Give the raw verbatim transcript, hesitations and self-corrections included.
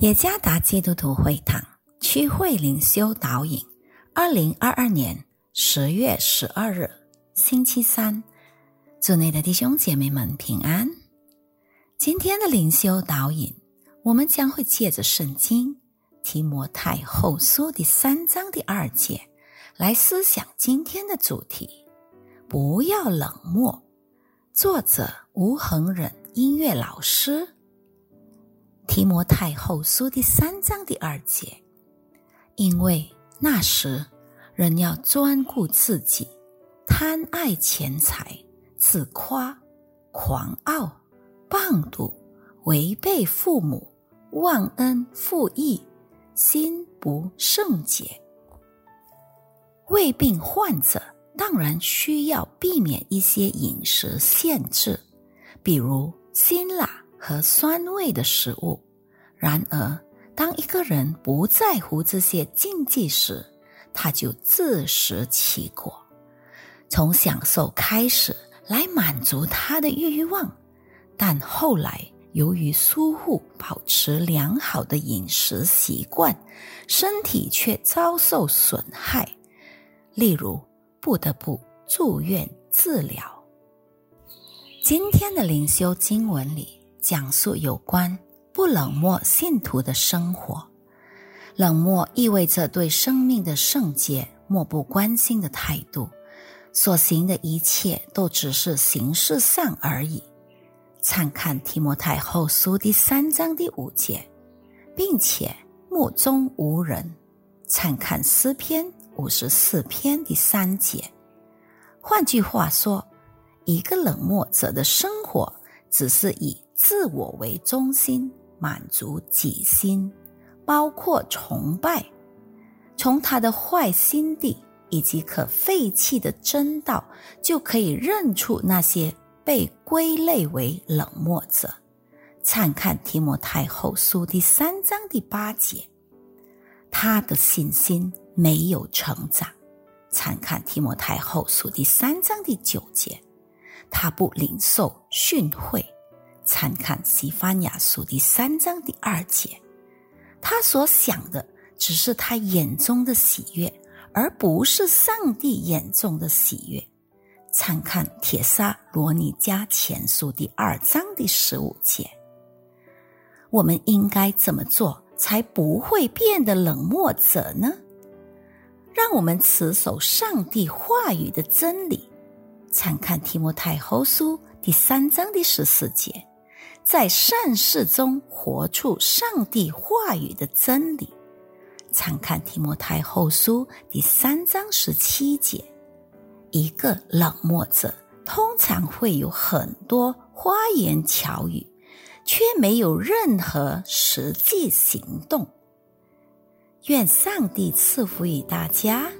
耶加达基督徒会堂区会灵修导引二零二二年十月十二日星期三，主内的弟兄姐妹们平安。今天的灵修导引，我们将会借着圣经提摩太后书第三章第二节来思想今天的主题，不要冷漠。作者吴恒忍音乐老师。提摩太后书第三章第二节，因为那时人要专顾自己，贪爱钱财，自夸，狂傲，谤渎，违背父母，忘恩负义，心不圣洁。胃病患者当然需要避免一些饮食限制，比如辛辣和酸味的食物。然而，当一个人不在乎这些禁忌时，他就自食其果，从享受开始来满足他的欲望，但后来由于疏忽保持良好的饮食习惯，身体却遭受损害，例如不得不住院治疗。今天的灵修经文里讲述有关不冷漠信徒的生活。冷漠意味着对生命的圣洁漠不关心的态度，所行的一切都只是形式上而已。参看提摩太后书第三章第五节，并且目中无人。参看诗篇五十四篇第三节。换句话说，一个冷漠者的生活只是以自我为中心，满足己心，包括崇拜。从他的坏心地以及可废弃的真道，就可以认出那些被归类为冷漠者。参看提摩太后书第三章第八节，他的信心没有成长。参看提摩太后书第三章第九节，他不领受训诲。参看西番雅书第三章第二节，他所想的只是他眼中的喜悦，而不是上帝眼中的喜悦。参看帖撒罗尼迦前书第二章第十五节。我们应该怎么做才不会变得冷漠者呢？让我们持守上帝话语的真理。参看提摩太后书第三章第十四节，在善事中活出上帝话语的真理。参看提摩太后书第三章十七节。一个冷漠者通常会有很多花言巧语，却没有任何实际行动。愿上帝赐福于大家。